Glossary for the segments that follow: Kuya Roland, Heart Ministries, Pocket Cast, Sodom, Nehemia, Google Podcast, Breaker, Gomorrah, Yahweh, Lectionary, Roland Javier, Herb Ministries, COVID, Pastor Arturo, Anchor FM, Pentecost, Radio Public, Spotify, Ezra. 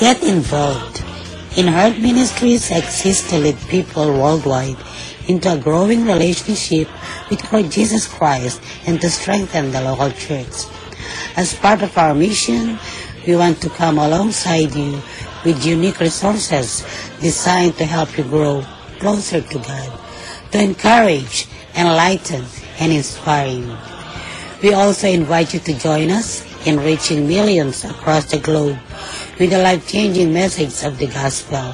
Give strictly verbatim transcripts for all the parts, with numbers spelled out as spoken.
Get involved in Heart Ministries exists to lead people worldwide into a growing relationship with Lord Jesus Christ and to strengthen the local church. As part of our mission, we want to come alongside you with unique resources designed to help you grow closer to God, to encourage, enlighten, and inspire you. We also invite you to join us in reaching millions across the globe with the life-changing message of the gospel.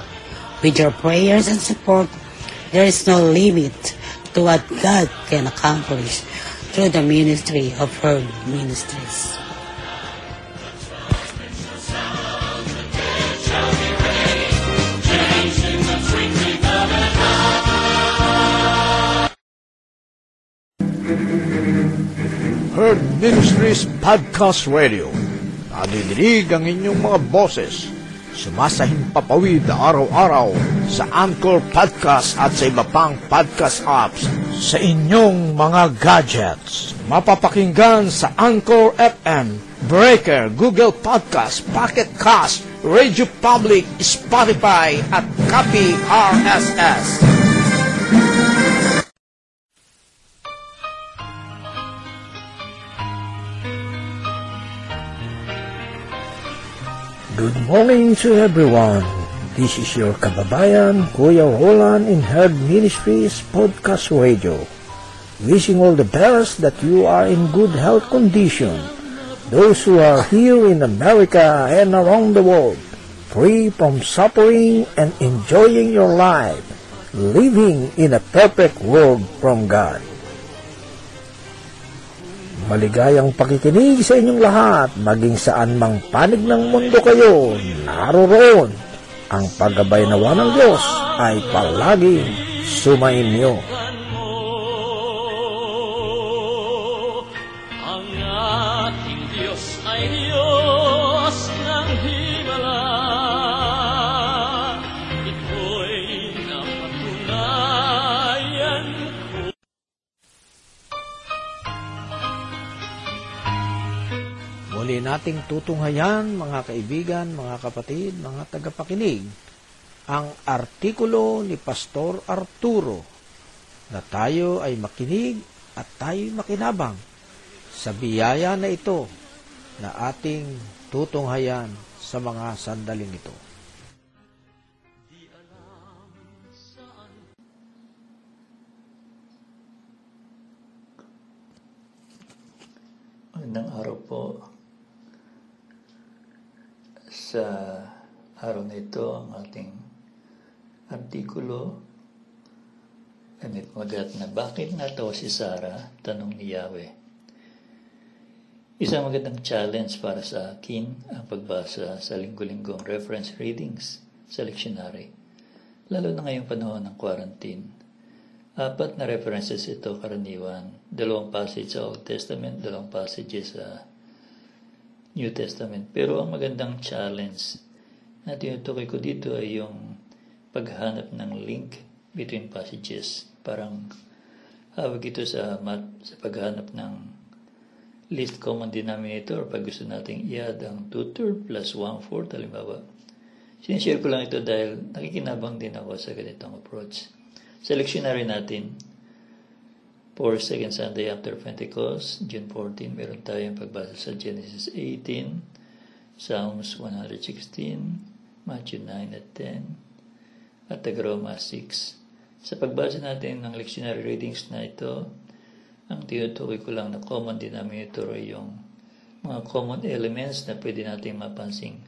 With your prayers and support, there is no limit to what God can accomplish through the ministry of Herb Ministries. Herb Ministries Podcast Radio. Nadidinig ang inyong mga boses. Sumasahin papawid araw-araw sa Anchor Podcast at sa iba pang podcast apps sa inyong mga gadgets. Mapapakinggan sa Anchor F M, Breaker, Google Podcast, Pocket Cast, Radio Public, Spotify at Copy R S S. Good morning to everyone. This is your kababayan, Kuya Roland in Herb Ministries Podcast Radio. Wishing all the best that you are in good health condition. Those who are here in America and around the world, free from suffering and enjoying your life, living in a perfect world from God. Maligayang pakikinig sa inyong lahat, maging saan mang panig ng mundo kayo, naroroon. Ang paggabay nawa ng Diyos ay palaging sumainyo. Ang ating Diyos ay Diyos ng himala. Ito'y napatunayan ko. Muli nating tutunghayan, mga kaibigan, mga kapatid, mga tagapakinig, ang artikulo ni Pastor Arturo na tayo ay makinig at tayo makinabang sa biyaya na ito na ating tutunghayan sa mga sandaling ito. Magandang araw po. Sa araw na ito, ang ating artikulo ay may pamagat na bakit natawa si Sarah, tanong ni Yahweh. Isang magandang challenge para sa akin ang pagbasa sa linggo-linggong reference readings sa leksyonary, lalo na ngayong panahon ng quarantine. Apat na references ito karaniwan, dalawang passage sa Old Testament, dalawang passages sa New Testament. Pero ang magandang challenge na tinutukoy ko dito ay yung paghanap ng link between passages. Parang hawag ito sa, mat, sa paghanap ng least common denominator or pag gusto nating i-add ang two-third plus one-fourth, halimbawa. Sinishare ko lang ito dahil nakikinabang din ako sa ganitong approach. Sa lectionary natin, for second Sunday after Pentecost, June fourteenth, meron tayong pagbasa sa Genesis eighteen, Psalms one sixteen, Matthew nine at ten, at Roma six. Sa pagbasa natin ng lectionary readings na ito, ang tinutukoy ko lang na common denominator ay yung mga common elements na pwede natin mapansin.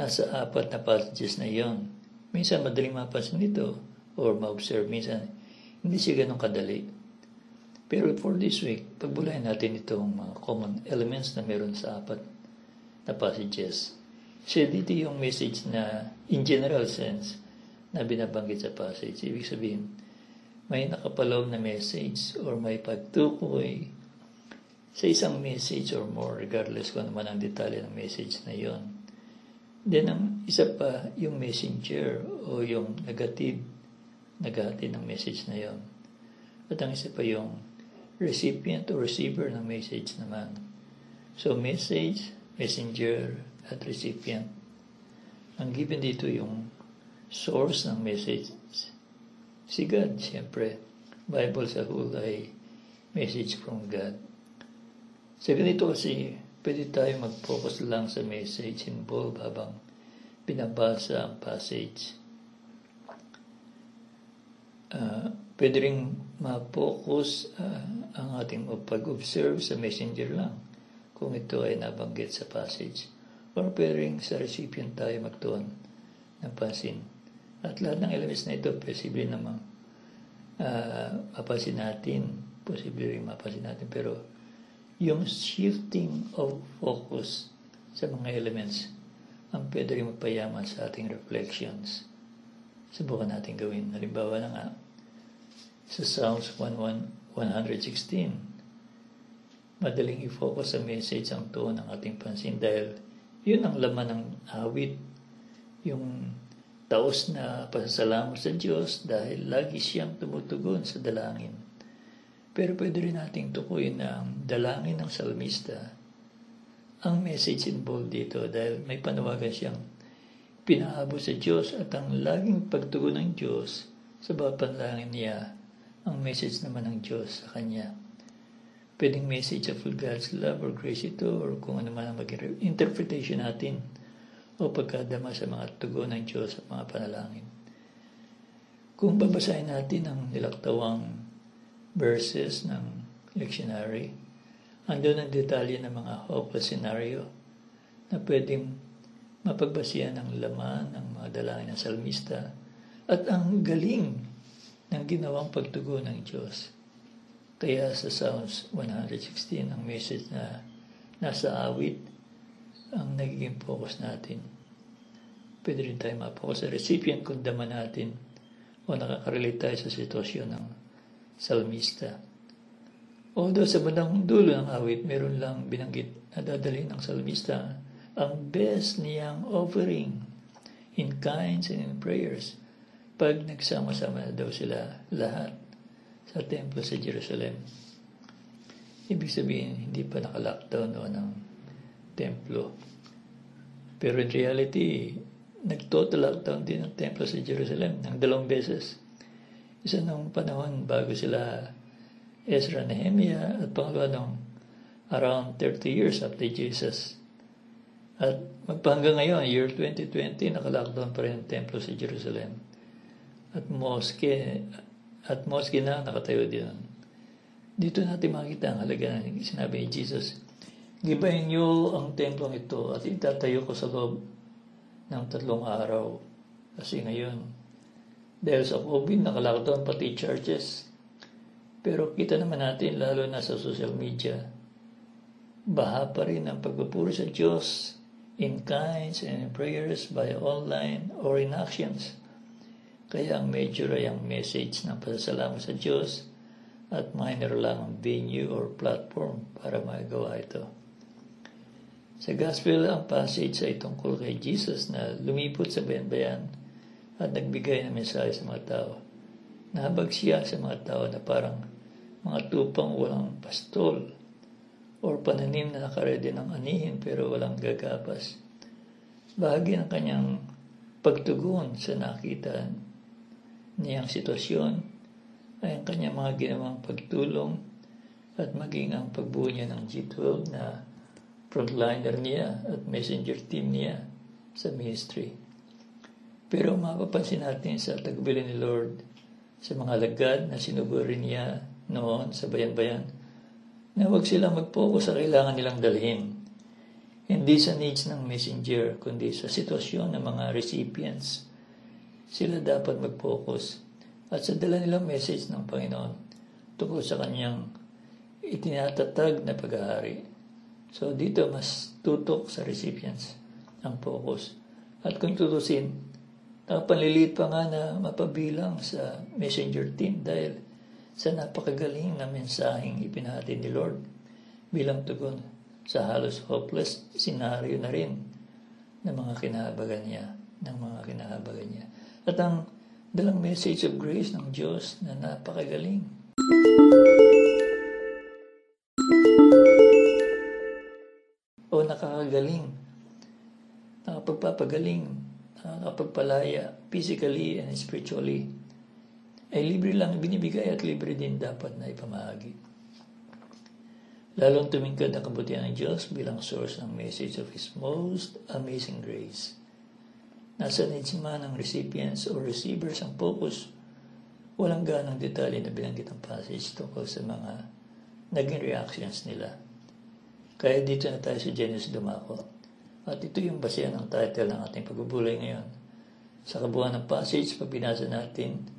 Nasa apat na passages na yon. Minsan madaling mapansin ito or ma-observe, minsan hindi siya ganun kadali. Pero for this week, pagbulayan natin itong mga common elements na meron sa apat na passages. So dito yung message na in general sense na binabanggit sa passage. Ibig sabihin, may nakapaloob na message or may pagtukoy sa isang message or more regardless kung ano man ang detalye ng message na yon. Then ang isa pa, yung messenger o yung nagatid, nagatid ng message na yon. At ang isa pa yung recipient o receiver ng message naman. So message, messenger, at recipient. Ang given dito yung source ng message. Si God, siyempre. Bible sa whole ay message from God. Sa ganito kasi, pwede tayo mag-focus lang sa message involved habang pinabasa ang passage. Uh, pwede rin ma-focus uh, ang ating pag-observe sa messenger lang kung ito ay nabanggit sa passage. Or pwede rin sa recipient tayo magtuon ng pansin. At lahat ng elements na ito, posible namang uh, mapasin natin. Posible rin mapasin natin, pero yung shifting of focus sa mga elements ang pwede rin magpayaman sa ating reflections. Subukan natin gawin. Halimbawa na nga, sa Psalms one sixteen, madaling i-focus sa message ang tuon ng ating pansin dahil yun ang laman ng awit, yung taos na pasasalamat sa Diyos dahil lagi siyang tumutugon sa dalangin. Pero pwede rin nating tukuyin na ang dalangin ng salmista, ang message involved dito dahil may panawagan siyang pinahabol sa Diyos at ang laging pagtugon ng Diyos sa bawat panalangin niya, ang message naman ng Diyos sa kanya. Pwedeng message of God's love or grace ito or kung ano man ang maging interpretation natin o pagkadama sa mga tugon ng Diyos at mga panalangin. Kung babasahin natin ang nilaktawang verses ng lectionary, andun ang detalye ng mga hopeful scenario na pwedeng mapagbasihan ng laman ng mga dalangin ng salmista at ang galing ng ginawang pagtugon ng Diyos. Kaya sa Psalms one sixteen, ang message na nasa awit ang nagiging focus natin. Pwede rin tayo mapokus sa recipient kung dama natin o nakakarelate tayo sa sitwasyon ng salmista. Although sa bandang dulo ng awit, meron lang binanggit na dadalhin ng salmista ang best niyang offering in kinds and in prayers pag nagsama-sama na daw sila lahat sa templo sa Jerusalem. Ibig sabihin, hindi pa naka-lockdown noon ang templo. Pero in reality, nag-total lockdown din ang templo sa Jerusalem ng dalawang beses. Isa nung panahon bago sila Ezra, Nehemia at pangalawa nung around thirty years after Jesus. At magpahanggang ngayon, year twenty twenty, naka-lockdown pa rin ang templo sa Jerusalem. At mosque, at mosque na nakatayo din. Dito natin makita ang halaga ng sinabi ni Jesus, "Gibayin niyo ang templong ito at itatayo ko sa loob ng tatlong araw." Kasi ngayon, dahil sa COVID, naka-lockdown pati churches. Pero kita naman natin, lalo na sa social media, baha pa rin ang pagpupuri sa Diyos in kinds and in prayers by online or in actions. Kaya ang major ay ang message ng pasasalamat sa Diyos at minor lang ang venue or platform para magawa ito. Sa Gospel, ang passage ay tungkol kay Jesus na lumipot sa bayan-bayan at nagbigay ng mensahe sa mga tao. Nahabag siya sa mga tao na parang mga tupang walang pastol o pananim na nakaredy ng anihin pero walang gagapas. Bahagi ng kanyang pagtugon sa nakita niyang sitwasyon ay ang kanyang mga ginawang pagtulong at maging ang pagbuo niya ng G twelve na frontliner niya at messenger team niya sa ministry. Pero mapapansin natin sa tagubilin ni Lord sa mga lagad na sinuburin niya noon sa bayan-bayan na huwag silang mag-focus sa kailangan nilang dalhin. Hindi sa needs ng messenger, kundi sa sitwasyon ng mga recipients. Sila dapat mag-focus at sa dala nilang message ng Panginoon tungkol sa kanyang itinatatag na pag-ahari. So dito mas tutok sa recipients ang focus. At kung tutusin, nakapanliliit pa nga na mapabilang sa messenger team dahil sa napakagaling na mensaheng ipinahati ni Lord bilang tugon sa halos hopeless scenario na rin ng mga kinahabagan niya, ng mga kinahabagan niya. At ang dalang message of grace ng Diyos na napakagaling. O nakakagaling, nakapagpapagaling, nakakapagpalaya, physically and spiritually, ay libre lang binibigay at libre din dapat na ipamahagi. Lalong tumingkad ang kabutihan ng Diyos bilang source ng message of His most amazing grace. Nasa nitsima ng recipients o receivers ang focus. Walang ganang detalye na binanggit ang passage tungkol sa mga naging reactions nila. Kaya dito na tayo sa Genesis dumako. At ito yung basehan ng title ng ating pagbubulay ngayon. Sa kabuuan ng passage, pabinasa natin,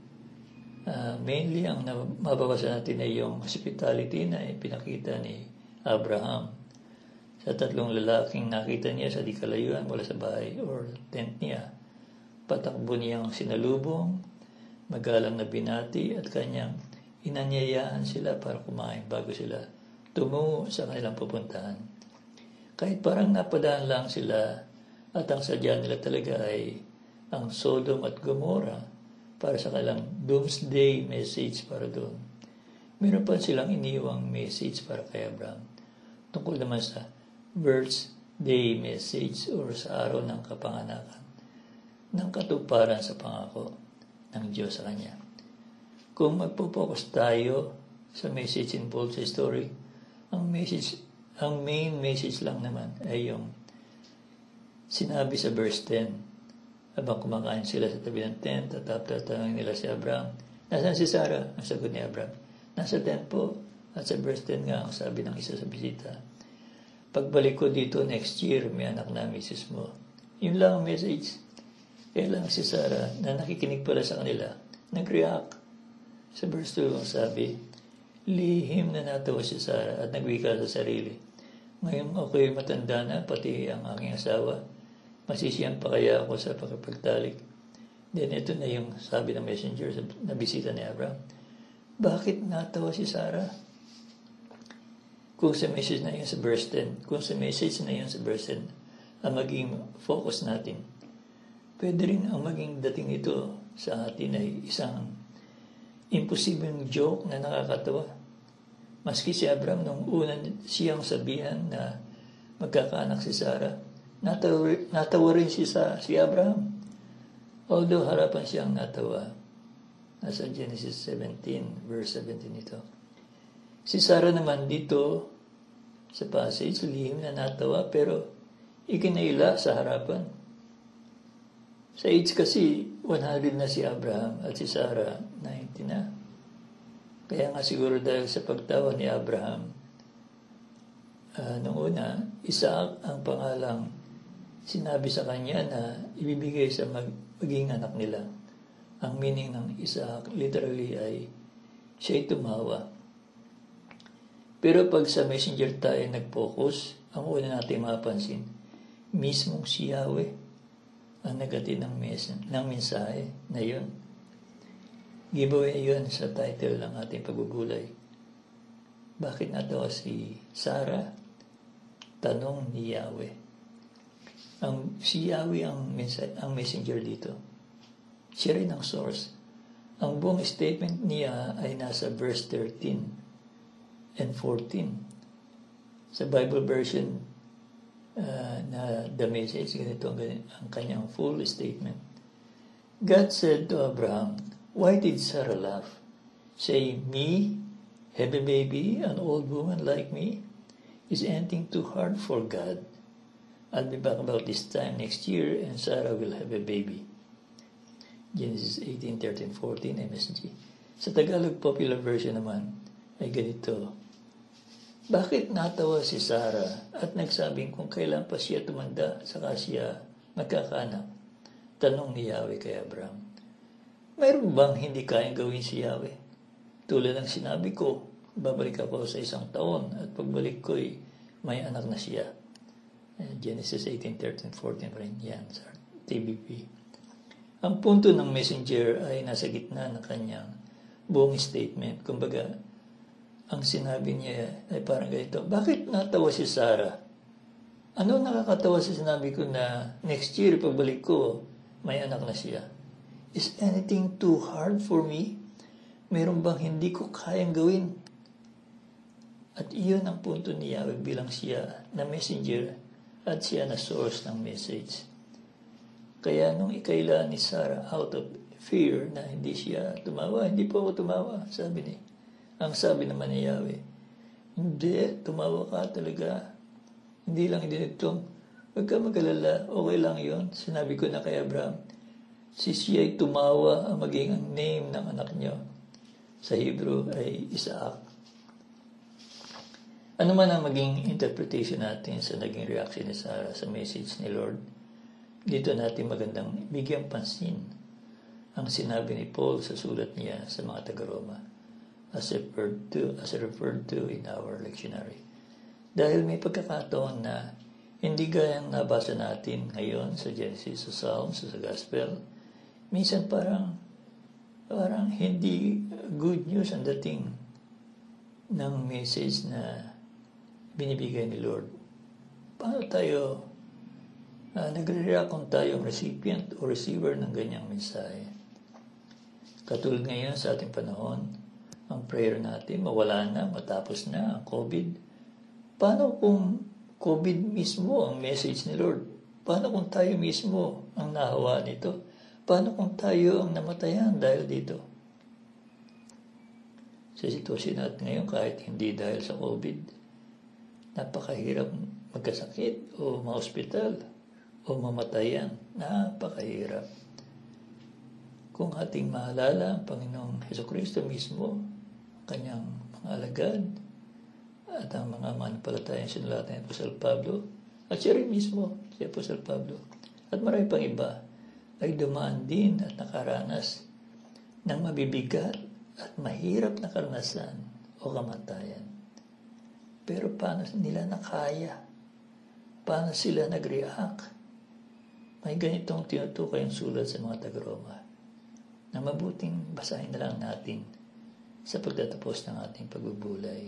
Uh, mainly ang mababasa natin ay yung hospitality na ipinakita ni Abraham sa tatlong lalaking nakita niya sa dikalayuan mula sa bahay or tent niya. Patakbo niyang sinalubong, magalang na binati at kanyang inanyayaan sila para kumain bago sila tumungo sa kanilang pupuntahan. Kahit parang napadaan lang sila at ang sadya nila talaga ay ang Sodom at Gomorrah para sa kanilang doomsday message para doon. Meron pa silang iniwang message para kay Abraham tungkol naman sa birthday message or sa araw ng kapanganakan ng katuparan sa pangako ng Diyos sa Kanya. Kung magpo-focus tayo sa message involved sa story, ang message, ang main message lang naman ay yung sinabi sa verse ten. Habang kumakain sila sa tabi ng tent, at tatanungin nila si Abraham, "Nasaan si Sarah?" Ang sagot ni Abraham, "Nasa tent po." At sa verse ten nga, ang sabi ng isa sa bisita, "Pagbalik ko dito next year, may anak na misis mo." Yun lang ang message. Kaya lang si Sarah, na nakikinig pala sa kanila, nag-react. Sa verse two, ang sabi, "Lihim na natawa si Sarah at nagwika sa sarili. Ngayon ako'y matanda na, pati ang aking asawa. Masisiyang pa kaya ako sa pagkapagtalik?" Then ito na yung sabi ng messenger na bisita ni Abraham, "Bakit natawa si Sarah?" Kung sa message na yun sa verse ten, kung sa message na yun sa verse ten, ang maging focus natin, pwede rin ang maging dating ito sa atin ay isang imposibleng joke na nakakatawa. Maski si Abraham nung unan siyang sabihan na magkakaanak si Sarah, Natawa, natawa rin si, sa, si Abraham. Although harapan siyang natawa. Nasa Genesis seventeen, verse seventeen ito. Si Sarah naman dito sa passage, lihim na natawa pero ikinaila sa harapan. Sa age kasi, one hundred na si Abraham at si Sarah, ninety na. Kaya nga siguro dahil sa pagtawa ni Abraham, uh, noong una, Isaac ang pangalang sinabi sa kanya na ibibigay sa mag- maging anak nila. Ang meaning ng Isaac literally ay siya'y tumawa. Pero pag sa messenger tayo nag-focus, ang una natin mapansin, mismong si Yahweh ang nagati ng, mes- ng mensahe na yun. Giveaway yun sa title ng ating pagbubulay. Bakit natawa si Sarah? Tanong ni Yahweh. Ang, si Yahweh ang, mensahe, ang messenger dito. Siya rin ang source. Ang buong statement niya ay nasa verse thirteen and fourteen. Sa Bible version uh, na the message, ganito ang, ang kanyang full statement. God said to Abraham, "Why did Sarah laugh? Say, me, heavy baby, an old woman like me, is anything too hard for God? I'll be back about this time next year and Sarah will have a baby." Genesis eighteen, thirteen, fourteen, M S G. Sa Tagalog popular version naman ay ganito. Bakit natawa si Sarah at nagsabing kung kailan pa siya tumanda saka siya magkakaanak? Tanong ni Yahweh kay Abraham. Mayroon bang hindi kayang gawin si Yahweh? Tulad ng sinabi ko, babalik ako sa isang taon at pagbalik ko'y may anak na siya. Genesis eighteen, thirteen, fourteen pa rin yan sa T B P. Ang punto ng messenger ay nasa gitna ng kanyang buong statement. Kumbaga, ang sinabi niya ay parang ganito, bakit natawa si Sarah? Ano nakakatawa sa sinabi ko na next year pagbalik ko, may anak na siya. Is anything too hard for me? Meron bang hindi ko kayang gawin? At iyon ang punto ni Yahweh bilang siya na messenger at siya na source ng message. Kaya nung ikaila ni Sarah out of fear na hindi siya tumawa, hindi po ako tumawa, sabi niya. Ang sabi naman ni Yahweh, hindi, tumawa ka talaga. Hindi lang dinitong, huwag ka mag-alala, okay lang yon. Sinabi ko na kay Abraham, si siya'y tumawa ang maging ang name ng anak niyo. Sa Hebrew ay Isaac. Ano man ang maging interpretation natin sa naging reaction ni Sarah sa message ni Lord, dito natin magandang bigyang pansin ang sinabi ni Paul sa sulat niya sa mga taga-Roma as referred to, as referred to in our lectionary. Dahil may pagkakataon na hindi gayang nabasa natin ngayon sa Genesis, sa Psalms, sa Gospel, minsan parang parang hindi good news ang dating ng message na binibigay ni Lord. Paano tayo, uh, nagre-react kung tayo ang recipient o receiver ng ganyang mensahe? Katulad ngayon sa ating panahon, ang prayer natin, mawala na, matapos na ang COVID. Paano kung COVID mismo ang message ni Lord? Paano kung tayo mismo ang nahawa nito? Paano kung tayo ang namatayan dahil dito? Sa sitwasyon natin ngayon, kahit hindi dahil sa COVID, napakahirap magkasakit o ma-hospital o mamatayan. Napakahirap. Kung ating mahalala ang Panginoong Jesucristo mismo, kanyang mga alagad, at ang mga mananampalatayang sinulat ni Apostol Pablo, at siya rin mismo, si Apostol Pablo, at marami pang iba, ay dumaan din at nakaranas ng mabibigat at mahirap na karanasan o kamatayan. Pero paano nila nakaya? Paano sila nag-react? May ganitong tinutukoy ang sulat sa mga taga-Roma na mabuting basahin na lang natin sa pagtatapos ng ating pagbubulay.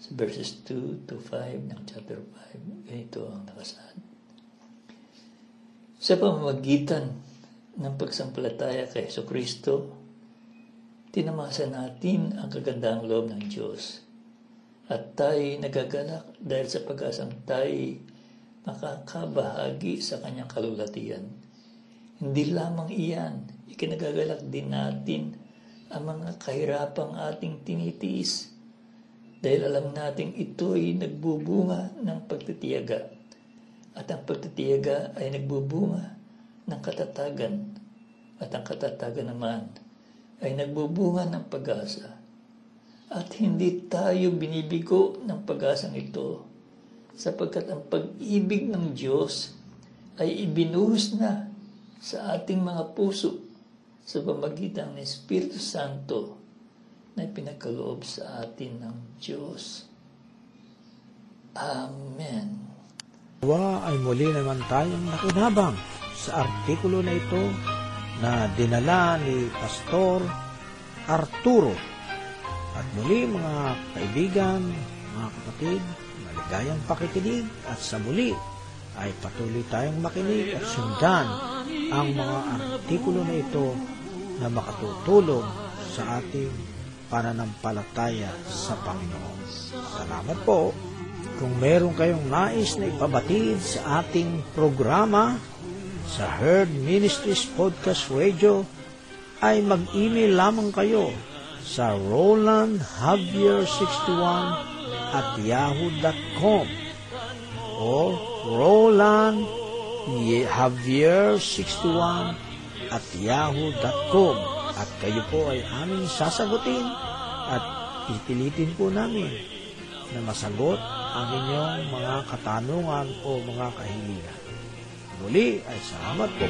Sa verses two to five ng chapter five, ganito ang nakasaad. Sa pamamagitan ng pagsampalataya kay Jesucristo, tinamasa natin ang kagandahang loob ng Diyos at tayo'y nagagalak dahil sa pag-asang tayo'y makakabahagi sa kanyang kalulatian. Hindi lamang iyan, ikinagagalak din natin ang mga kahirapang ating tinitiis dahil alam nating ito'y nagbubunga ng pagtitiyaga at ang pagtitiyaga ay nagbubunga ng katatagan at ang katatagan naman ay nagbubunga ng pag-asa at hindi tayo binibigo ng pag-asang ito sapagkat ang pag-ibig ng Diyos ay ibinuhos na sa ating mga puso sa pamamagitan ng Espiritu Santo na pinagkaloob sa atin ng Diyos. Amen. Nawa ay muli naman tayong nakinabang sa artikulo na ito na dinala ni Pastor Arturo. At muli mga kaibigan, mga kapatid, maligayang pakikinig at sa muli ay patuloy tayong makinig at sundan ang mga artikulo na ito na makatutulong sa ating pananampalataya sa Panginoon. Salamat po. Kung meron kayong nais na ipabatid sa ating programa sa Herb Ministries Podcast Radio, ay mag-email lamang kayo sa roland javier sixty-one at yahoo dot com o roland javier sixty-one at yahoo dot com. At kayo po ay aming sasagutin at pipilitin po namin na masagot ang inyong mga katanungan o mga kahilingan. Muli ay salamat po.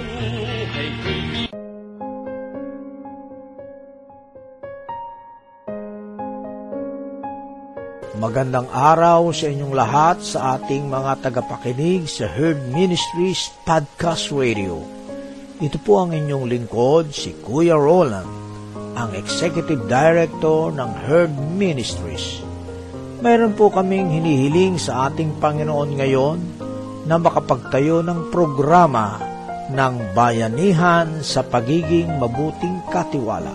Magandang araw sa inyong lahat sa ating mga tagapakinig sa Herb Ministries Podcast Radio. Ito po ang inyong lingkod, si Kuya Roland, ang Executive Director ng Herb Ministries. Mayroon po kaming hinihiling sa ating Panginoon ngayon na makapagtayo ng programa ng Bayanihan sa Pagiging Mabuting Katiwala.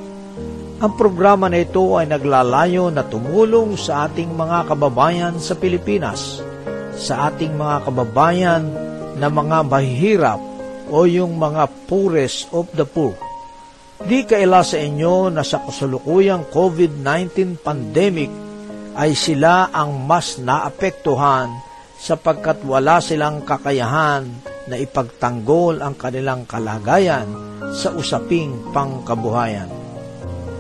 Ang programa na ito ay naglalayo na tumulong sa ating mga kababayan sa Pilipinas, sa ating mga kababayan na mga mahihirap o yung mga poorest of the poor. Di kaila sa inyo na sa kasalukuyang covid nineteen pandemic ay sila ang mas naapektuhan sapagkat wala silang kakayahan na ipagtanggol ang kanilang kalagayan sa usaping pangkabuhayan.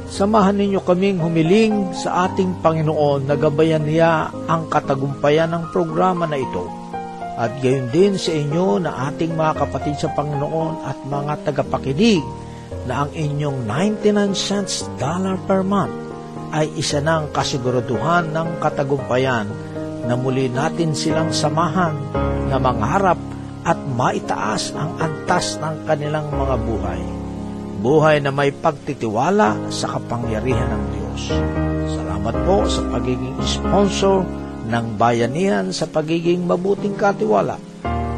Samahan ninyo kaming humiling sa ating Panginoon na gabayan niya ang katagumpayan ng programa na ito at gayon din sa inyo na ating mga kapatid sa Panginoon at mga tagapakinig na ang inyong ninety-nine cents dollar per month ay isa ng kasiguraduhan ng katagumpayan na muli natin silang samahan na mangharap at maitaas ang antas ng kanilang mga buhay. Buhay na may pagtitiwala sa kapangyarihan ng Diyos. Salamat po sa pagiging sponsor ng Bayanihan sa Pagiging Mabuting Katiwala.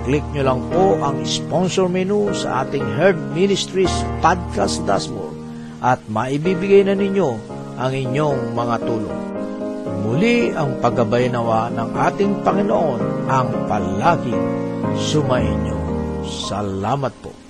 Click nyo lang po ang sponsor menu sa ating Herb Ministries Podcast Dashboard at maibibigay na ninyo ang inyong mga tulong. Muli ang paggabay nawa ng ating Panginoon ang palaging sumainyo. Salamat po.